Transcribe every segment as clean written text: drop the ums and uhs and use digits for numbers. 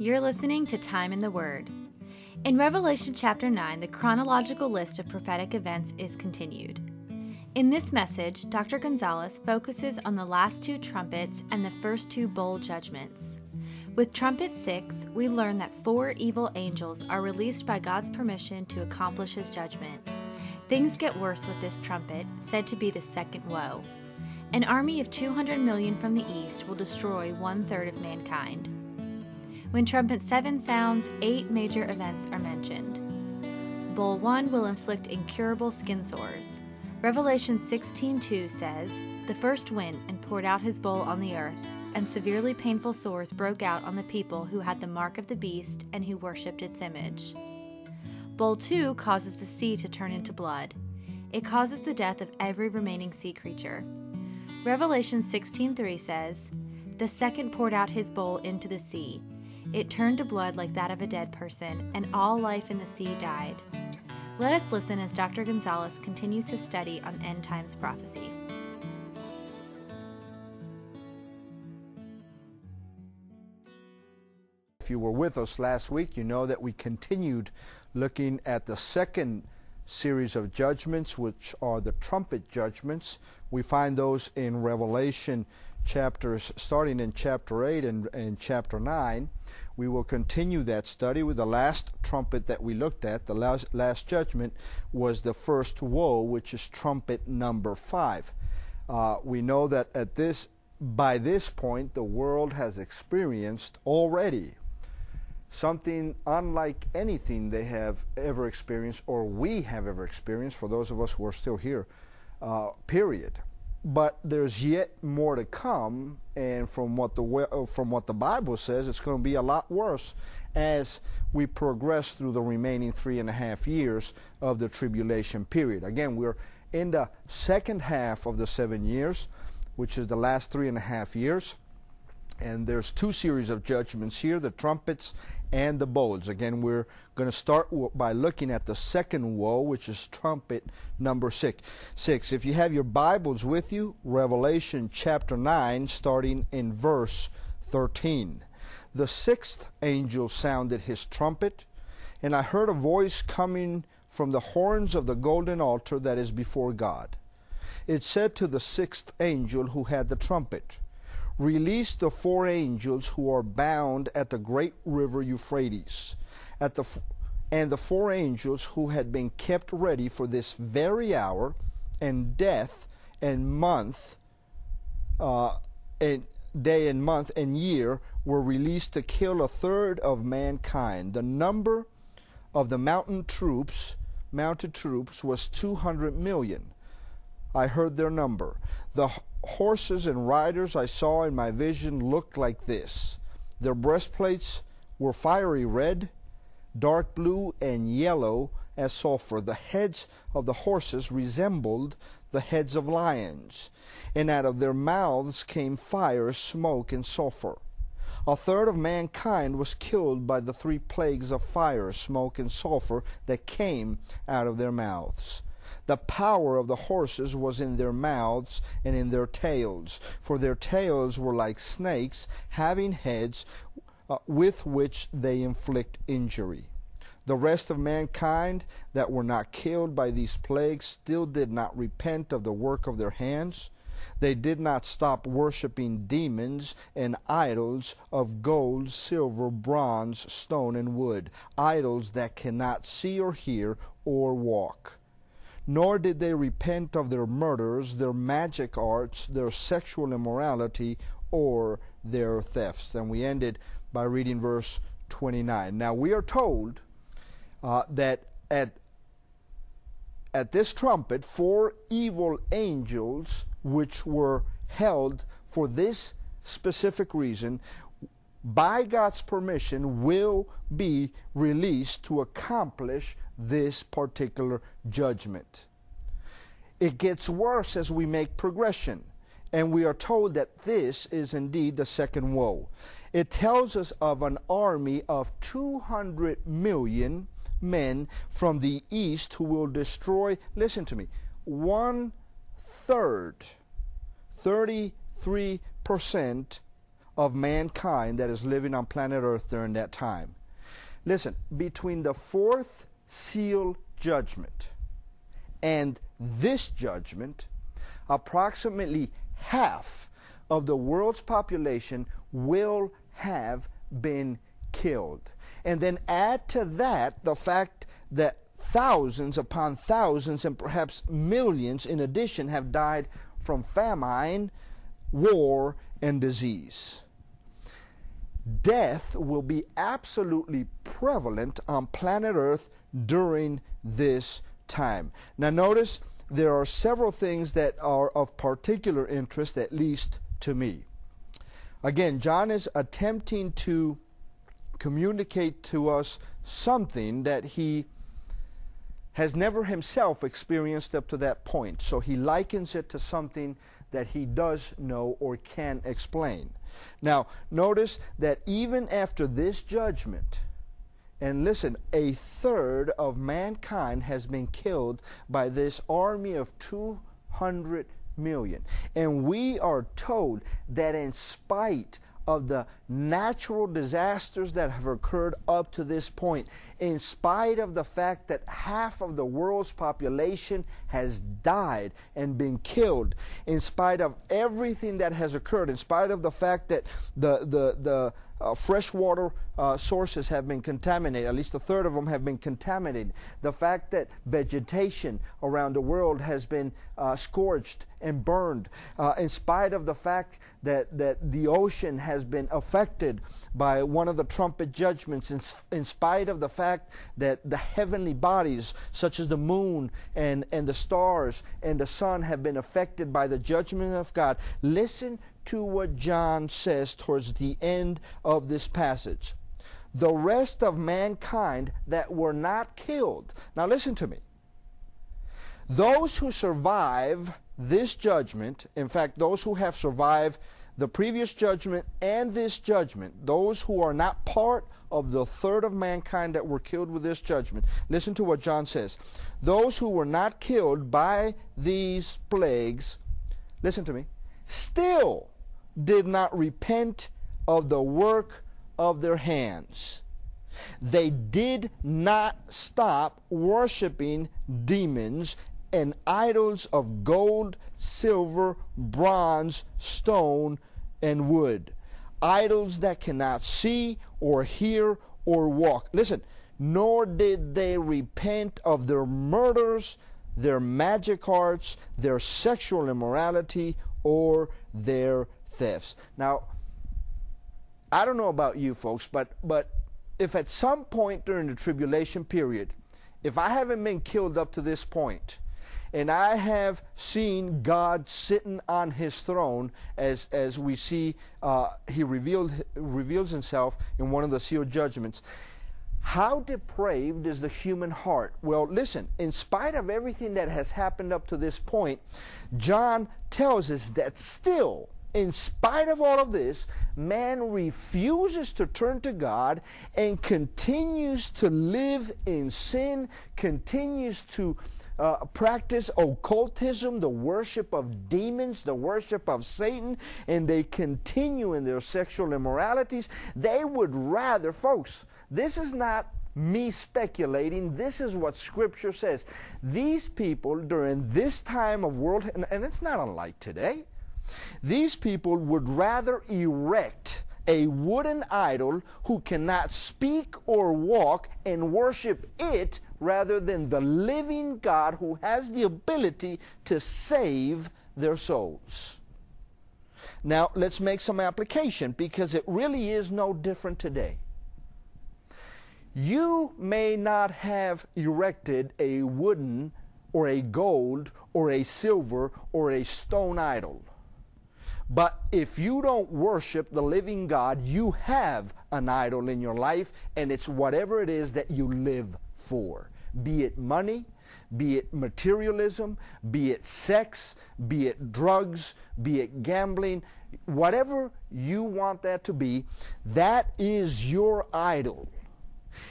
You're listening to Time in the Word. In Revelation chapter 9, the chronological list of prophetic events is continued. In this message, Dr. Gonzalez focuses on the last two trumpets and the first two bowl judgments. With trumpet 6, we learn that four evil angels are released by God's permission to accomplish his judgment. Things get worse with this trumpet, said to be the second woe. An army of 200 million from the east will destroy one-third of mankind. When trumpet 7 sounds, 8 major events are mentioned. Bowl 1 will inflict incurable skin sores. Revelation 16:2 says, "The first went and poured out his bowl on the earth, and severely painful sores broke out on the people who had the mark of the beast and who worshipped its image." Bowl 2 causes the sea to turn into blood. It causes the death of every remaining sea creature. Revelation 16:3 says, "The second poured out his bowl into the sea. It turned to blood like that of a dead person, and all life in the sea died." Let us listen as Dr. Gonzalez continues his study on end times prophecy. If you were with us last week, you know that we continued looking at the second series of judgments, which are the trumpet judgments. We find those in Revelation chapters, starting in chapter 8 and chapter 9. We will continue that study with the last trumpet that we looked at. The last judgment was the first woe, which is trumpet number 5. We know that by this point, the world has experienced already something unlike anything they have ever experienced, or we have ever experienced, for those of us who are still here, period. But there's yet more to come, and from what the Bible says, it's going to be a lot worse as we progress through the remaining 3.5 years of the tribulation period. Again, we're in the second half of the 7 years, which is the last 3.5 years, and there's two series of judgments here, the trumpets and the bowls. Again, we're going to start by looking at the second woe, which is trumpet number 6. If you have your Bibles with you, Revelation chapter 9, starting in verse 13. "The sixth angel sounded his trumpet, and I heard a voice coming from the horns of the golden altar that is before God. It said to the sixth angel who had the trumpet, 'Release the four angels who are bound at the great river Euphrates, and the four angels who had been kept ready for this very hour and death and month, and day and month and year were released to kill a third of mankind. The number of the mounted troops was 200 million. I heard their number. The horses and riders I saw in my vision looked like this. Their breastplates were fiery red, dark blue, and yellow as sulfur. The heads of the horses resembled the heads of lions, and out of their mouths came fire, smoke, and sulfur. A third of mankind was killed by the three plagues of fire, smoke, and sulfur that came out of their mouths. The power of the horses was in their mouths and in their tails, for their tails were like snakes, having heads with which they inflict injury. The rest of mankind that were not killed by these plagues still did not repent of the work of their hands. They did not stop worshiping demons and idols of gold, silver, bronze, stone, and wood, idols that cannot see or hear or walk. Nor did they repent of their murders, their magic arts, their sexual immorality, or their thefts." And we ended by reading verse 29. Now we are told that at this trumpet, four evil angels, which were held for this specific reason, by God's permission, will be released to accomplish this particular judgment. It gets worse as we make progression, and we are told that this is indeed the second woe. It tells us of an army of 200 million men from the east who will destroy, listen to me, 1/3, 33% of mankind that is living on planet Earth during that time. Listen, between the fourth seal judgment and this judgment, approximately half of the world's population will have been killed. And then add to that the fact that thousands upon thousands and perhaps millions in addition have died from famine, war, and disease. Death will be absolutely prevalent on planet Earth during this time. Now notice there are several things that are of particular interest, at least to me. Again, John is attempting to communicate to us something that he has never himself experienced up to that point. So he likens it to something that he does know or can explain. Now, notice that even after this judgment, and listen, a third of mankind has been killed by this army of 200 million. And we are told that in spite of the natural disasters that have occurred up to this point, in spite of the fact that half of the world's population has died and been killed, in spite of everything that has occurred, in spite of the fact that the freshwater sources have been contaminated, at least a third of them have been contaminated, the fact that vegetation around the world has been scorched and burned, in spite of the fact that the ocean has been affected by one of the trumpet judgments, in spite of the fact that the heavenly bodies such as the moon and the stars and the sun have been affected by the judgment of God. Listen to what John says towards the end of this passage. The rest of mankind that were not killed. Now listen to me. Those who survive this judgment, in fact, those who have survived the previous judgment and this judgment, those who are not part of the third of mankind that were killed with this judgment, listen to what John says. Those who were not killed by these plagues, listen to me, still did not repent of the work of their hands. They did not stop worshiping demons and idols of gold, silver, bronze, stone, and wood. Idols that cannot see or hear or walk. Listen, nor did they repent of their murders, their magic arts, their sexual immorality, or their thefts. Now, I don't know about you folks, but if at some point during the tribulation period, if I haven't been killed up to this point, and I have seen God sitting on His throne, as we see He reveals Himself in one of the sealed judgments. How depraved is the human heart? Well, listen, in spite of everything that has happened up to this point, John tells us that still, in spite of all of this, man refuses to turn to God and continues to live in sin, continues to practice occultism, the worship of demons, the worship of Satan, and they continue in their sexual immoralities. They would rather, folks, this is not me speculating, this is what Scripture says. These people during this time of world, and it's not unlike today, these people would rather erect a wooden idol who cannot speak or walk and worship it rather than the living God who has the ability to save their souls. Now, let's make some application because it really is no different today. You may not have erected a wooden or a gold or a silver or a stone idol, but if you don't worship the living God, you have an idol in your life, and it's whatever it is that you live for, be it money, be it materialism, be it sex, be it drugs, be it gambling, whatever you want that to be, that is your idol.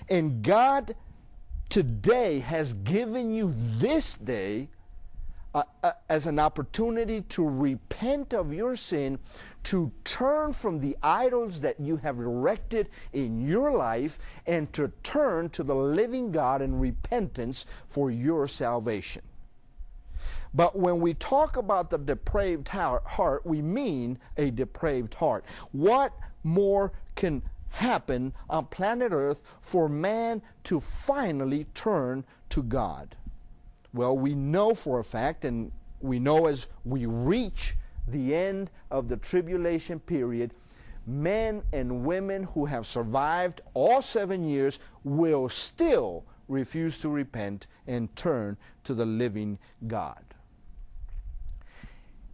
And God today has given you this day as an opportunity to repent of your sin, to turn from the idols that you have erected in your life, and to turn to the living God in repentance for your salvation. But when we talk about the depraved heart, we mean a depraved heart. What more can happen on planet Earth for man to finally turn to God? Well, we know for a fact, and we know as we reach the end of the tribulation period, men and women who have survived all 7 years will still refuse to repent and turn to the living God.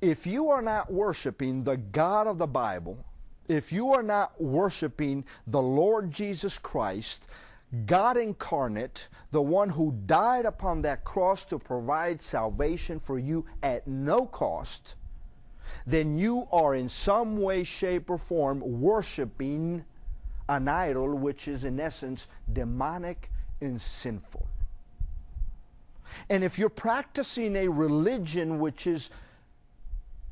If you are not worshiping the God of the Bible, if you are not worshiping the Lord Jesus Christ, God incarnate, the one who died upon that cross to provide salvation for you at no cost, then you are in some way, shape, or form worshiping an idol which is in essence demonic and sinful. And if you're practicing a religion which is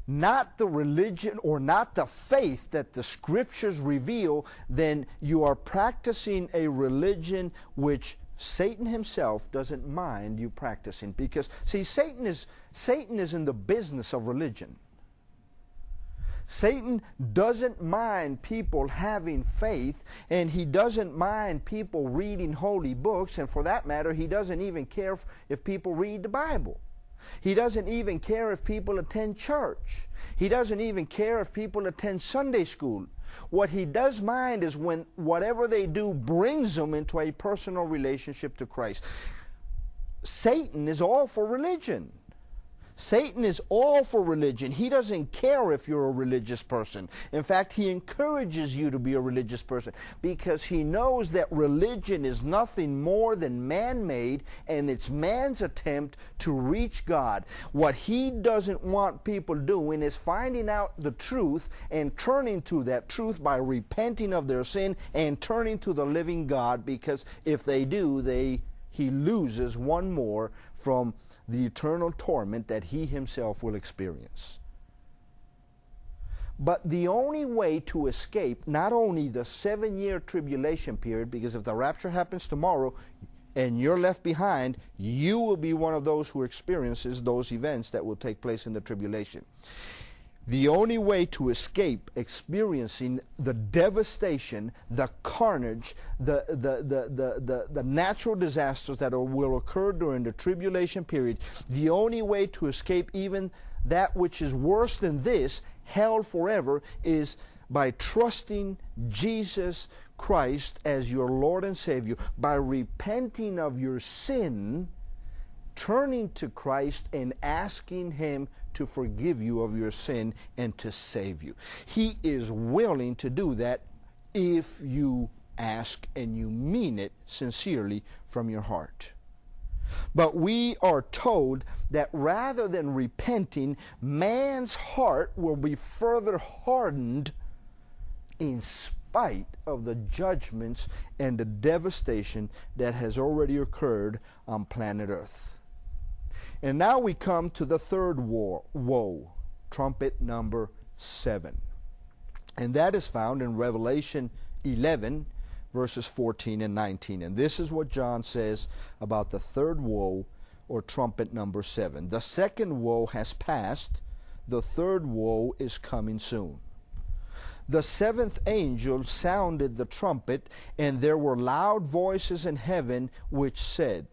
not the religion or not the faith that the scriptures reveal, then you are practicing a religion which Satan himself doesn't mind you practicing. Because, see, Satan is in the business of religion. Satan doesn't mind people having faith, and he doesn't mind people reading holy books, and for that matter, he doesn't even care if people read the Bible. He doesn't even care if people attend church. He doesn't even care if people attend Sunday school. What he does mind is when whatever they do brings them into a personal relationship to Christ. Satan is all for religion. Satan is all for religion. He doesn't care if you're a religious person. In fact, he encourages you to be a religious person because he knows that religion is nothing more than man-made, and it's man's attempt to reach God. What he doesn't want people doing is finding out the truth and turning to that truth by repenting of their sin and turning to the living God, because if they do, he loses one more from the eternal torment that he himself will experience. But the only way to escape not only the 7-year tribulation period, because if the rapture happens tomorrow and you're left behind, you will be one of those who experiences those events that will take place in the tribulation. The only way to escape experiencing the devastation, the carnage, the natural disasters that will occur during the tribulation period, the only way to escape even that which is worse than this, hell forever, is by trusting Jesus Christ as your Lord and Savior, by repenting of your sin, turning to Christ and asking Him to forgive you of your sin and to save you. He is willing to do that if you ask and you mean it sincerely from your heart. But we are told that rather than repenting, man's heart will be further hardened in spite of the judgments and the devastation that has already occurred on planet Earth. And now we come to the third woe, trumpet number 7. And that is found in Revelation 11, verses 14 and 19. And this is what John says about the third woe, or trumpet number 7. The second woe has passed, the third woe is coming soon. The seventh angel sounded the trumpet, and there were loud voices in heaven which said,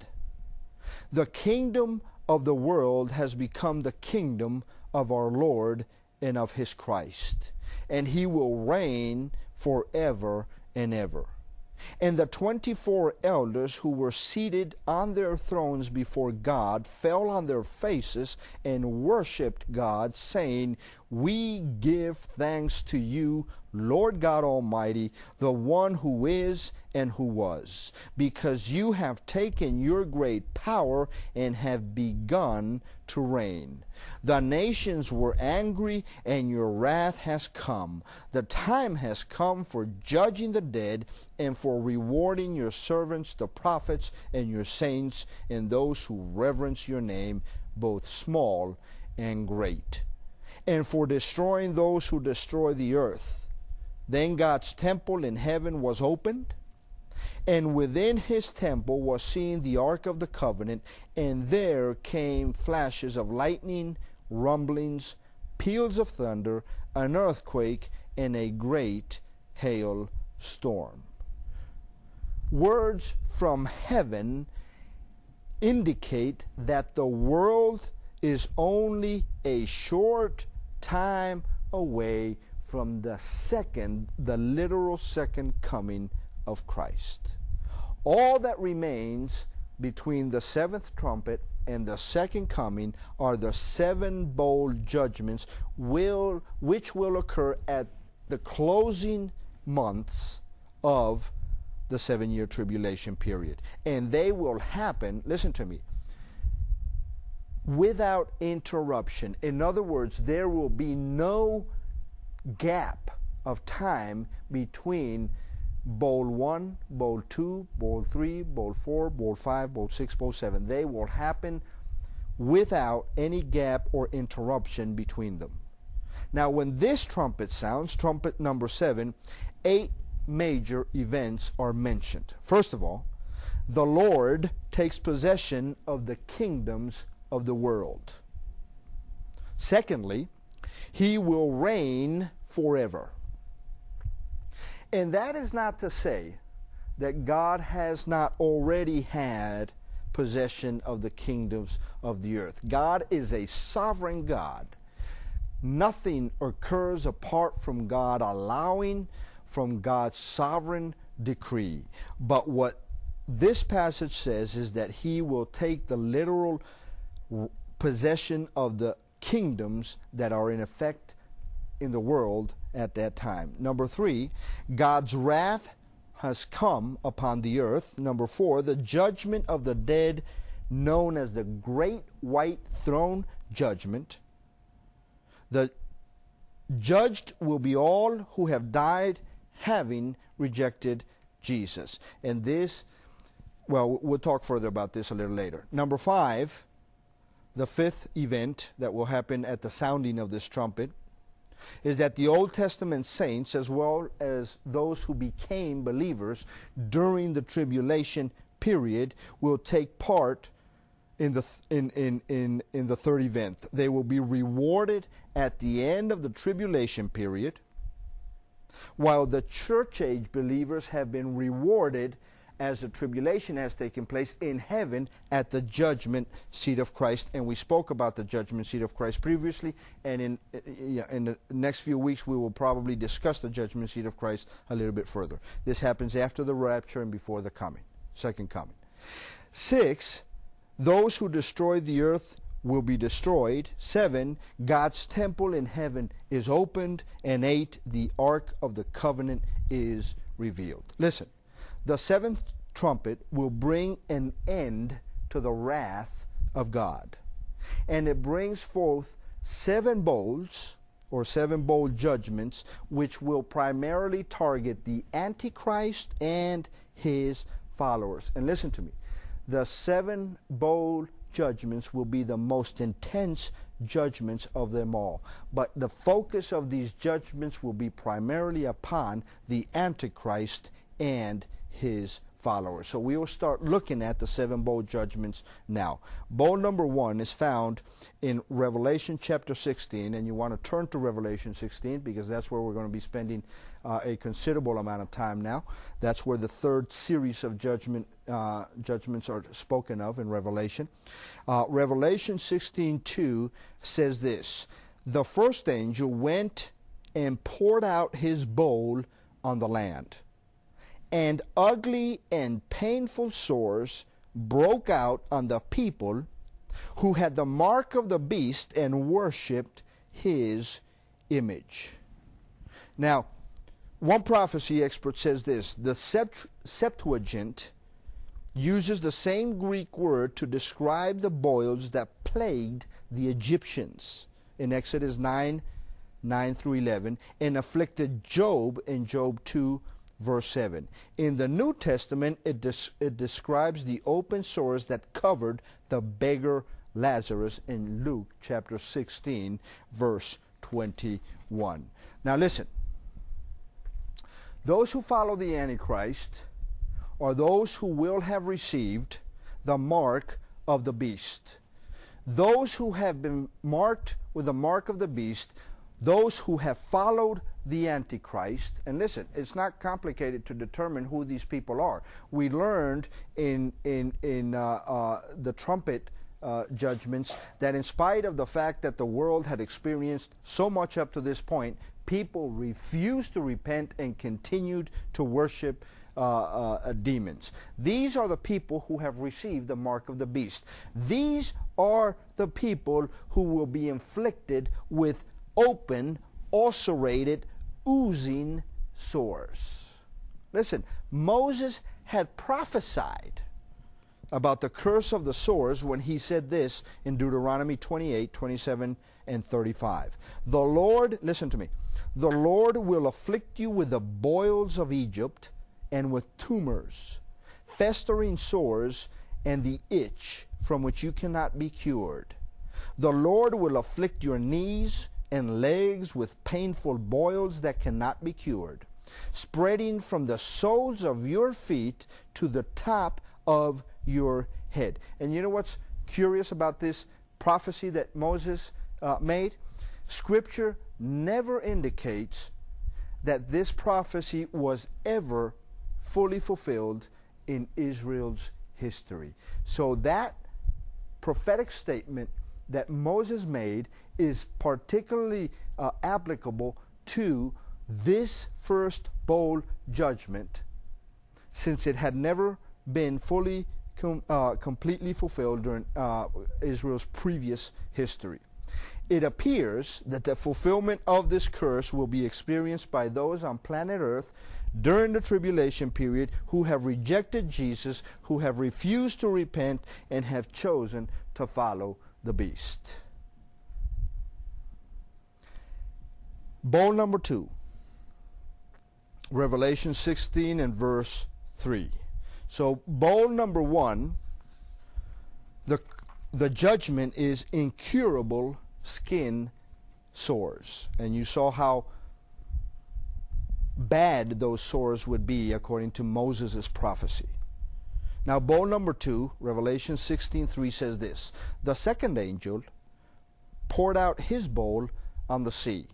"The kingdom of the world has become the kingdom of our Lord and of His Christ, and He will reign forever and ever." And the 24 elders who were seated on their thrones before God fell on their faces and worshipped God, saying, "We give thanks to you, Lord God Almighty, the one who is and who was, because you have taken your great power and have begun to reign. The nations were angry, and your wrath has come. The time has come for judging the dead and for rewarding your servants, the prophets, and your saints, and those who reverence your name, both small and great, and for destroying those who destroy the earth. Then God's temple in heaven was opened, and within his temple was seen the Ark of the Covenant, and there came flashes of lightning, rumblings, peals of thunder, an earthquake, and a great hailstorm. Words from heaven indicate that the world is only a short time away from the literal second coming of Christ. All that remains between the seventh trumpet and the second coming are the seven bowl judgments, which will occur at the closing months of the 7-year tribulation period. And they will happen, listen to me, without interruption. In other words, there will be no gap of time between Bowl 1, Bowl 2, Bowl 3, Bowl 4, Bowl 5, Bowl 6, Bowl 7. They will happen without any gap or interruption between them. Now, when this trumpet sounds, trumpet number 7, 8 major events are mentioned. First of all, the Lord takes possession of the kingdoms of the world. Secondly, he will reign forever. And that is not to say that God has not already had possession of the kingdoms of the earth. God is a sovereign God. Nothing occurs apart from God allowing, from God's sovereign decree. But what this passage says is that he will take the literal possession of the kingdoms that are in effect in the world at that time. Number 3, God's wrath has come upon the earth. Number 4, the judgment of the dead, known as the Great White Throne Judgment. The judged will be all who have died having rejected Jesus. And this, well, we'll talk further about this a little later. Number 5, the fifth event that will happen at the sounding of this trumpet is that the Old Testament saints, as well as those who became believers during the tribulation period, will take part in the third event. They will be rewarded at the end of the tribulation period, while the church age believers have been rewarded as the tribulation has taken place in heaven at the judgment seat of Christ. And we spoke about the judgment seat of Christ previously, and in the next few weeks we will probably discuss the judgment seat of Christ a little bit further. This happens after the rapture and before the coming, second coming. 6, those who destroy the earth will be destroyed. 7, God's temple in heaven is opened. And 8, the Ark of the Covenant is revealed. Listen. The seventh trumpet will bring an end to the wrath of God. And it brings forth 7 bowls, or 7 bowl judgments, which will primarily target the Antichrist and his followers. And listen to me. The 7 bowl judgments will be the most intense judgments of them all. But the focus of these judgments will be primarily upon the Antichrist and his followers. So we will start looking at the 7 bowl judgments now. Bowl number 1 is found in Revelation chapter 16, and you want to turn to Revelation 16 because that's where we're going to be spending a considerable amount of time now. That's where the third series of judgments are spoken of in Revelation. Revelation 16:2 says this: "The first angel went and poured out his bowl on the land, and ugly and painful sores broke out on the people who had the mark of the beast and worshipped his image." Now, One prophecy expert says this: the Septuagint uses the same Greek word to describe the boils that plagued the Egyptians in Exodus 9:9 through 11, and afflicted Job in Job 2, verse 7. In the New Testament, it describes the open sores that covered the beggar Lazarus in Luke chapter 16, verse 21. Now listen, those who follow the Antichrist are those who will have received the mark of the beast. Those who have been marked with the mark of the beast, those who have followed the Antichrist, and listen, it's not complicated to determine who these people are. We learned in the trumpet judgments that in spite of the fact that the world had experienced so much up to this point, people refused to repent and continued to worship demons. These are the people who have received the mark of the beast. These are the people who will be inflicted with open, ulcerated, oozing sores. Listen, Moses had prophesied about the curse of the sores when he said this in Deuteronomy 28, 27, and 35. The Lord, listen to me, the Lord will afflict you with the boils of Egypt and with tumors, festering sores, and the itch from which you cannot be cured. The Lord will afflict your knees and legs with painful boils that cannot be cured, spreading from the soles of your feet to the top of your head. And you know what's curious about this prophecy that Moses made? Scripture never indicates that this prophecy was ever fully fulfilled in Israel's history. So that prophetic statement that Moses made is particularly applicable to this first bowl judgment, since it had never been fully completely fulfilled during Israel's previous history. It appears that the fulfillment of this curse will be experienced by those on planet Earth during the tribulation period who have rejected Jesus, who have refused to repent, and have chosen to follow the beast. Bowl number 2, Revelation 16 and verse 3. So bowl number 1, the judgment is incurable skin sores. And you saw how bad those sores would be according to Moses' prophecy. Now bowl number 2, Revelation 16:3 says this: the second angel poured out his bowl on the sea,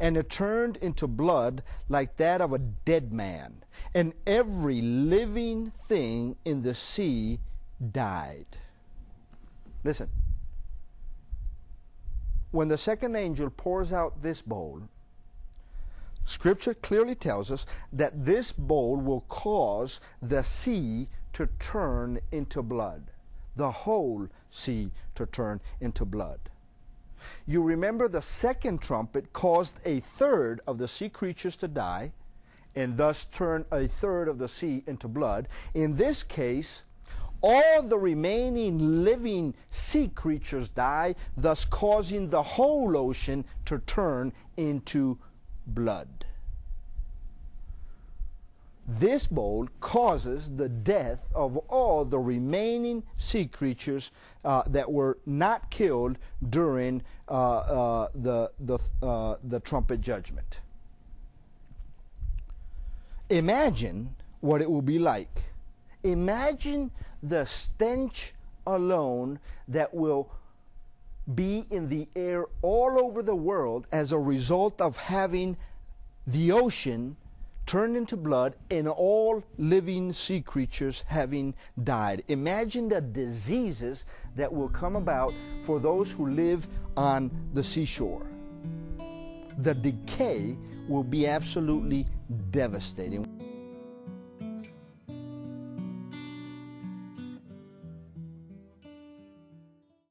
and it turned into blood like that of a dead man, and every living thing in the sea died. Listen, when the second angel pours out this bowl, Scripture clearly tells us that this bowl will cause the sea to turn into blood, the whole sea to turn into blood. You remember the second trumpet caused a third of the sea creatures to die, and thus turn a third of the sea into blood. In this case, all the remaining living sea creatures die, thus causing the whole ocean to turn into blood. This bowl causes the death of all the remaining sea creatures that were not killed during the trumpet judgment. Imagine what it will be like. Imagine the stench alone that will be in the air all over the world as a result of having the ocean turned into blood and all living sea creatures having died. Imagine the diseases that will come about for those who live on the seashore. The decay will be absolutely devastating.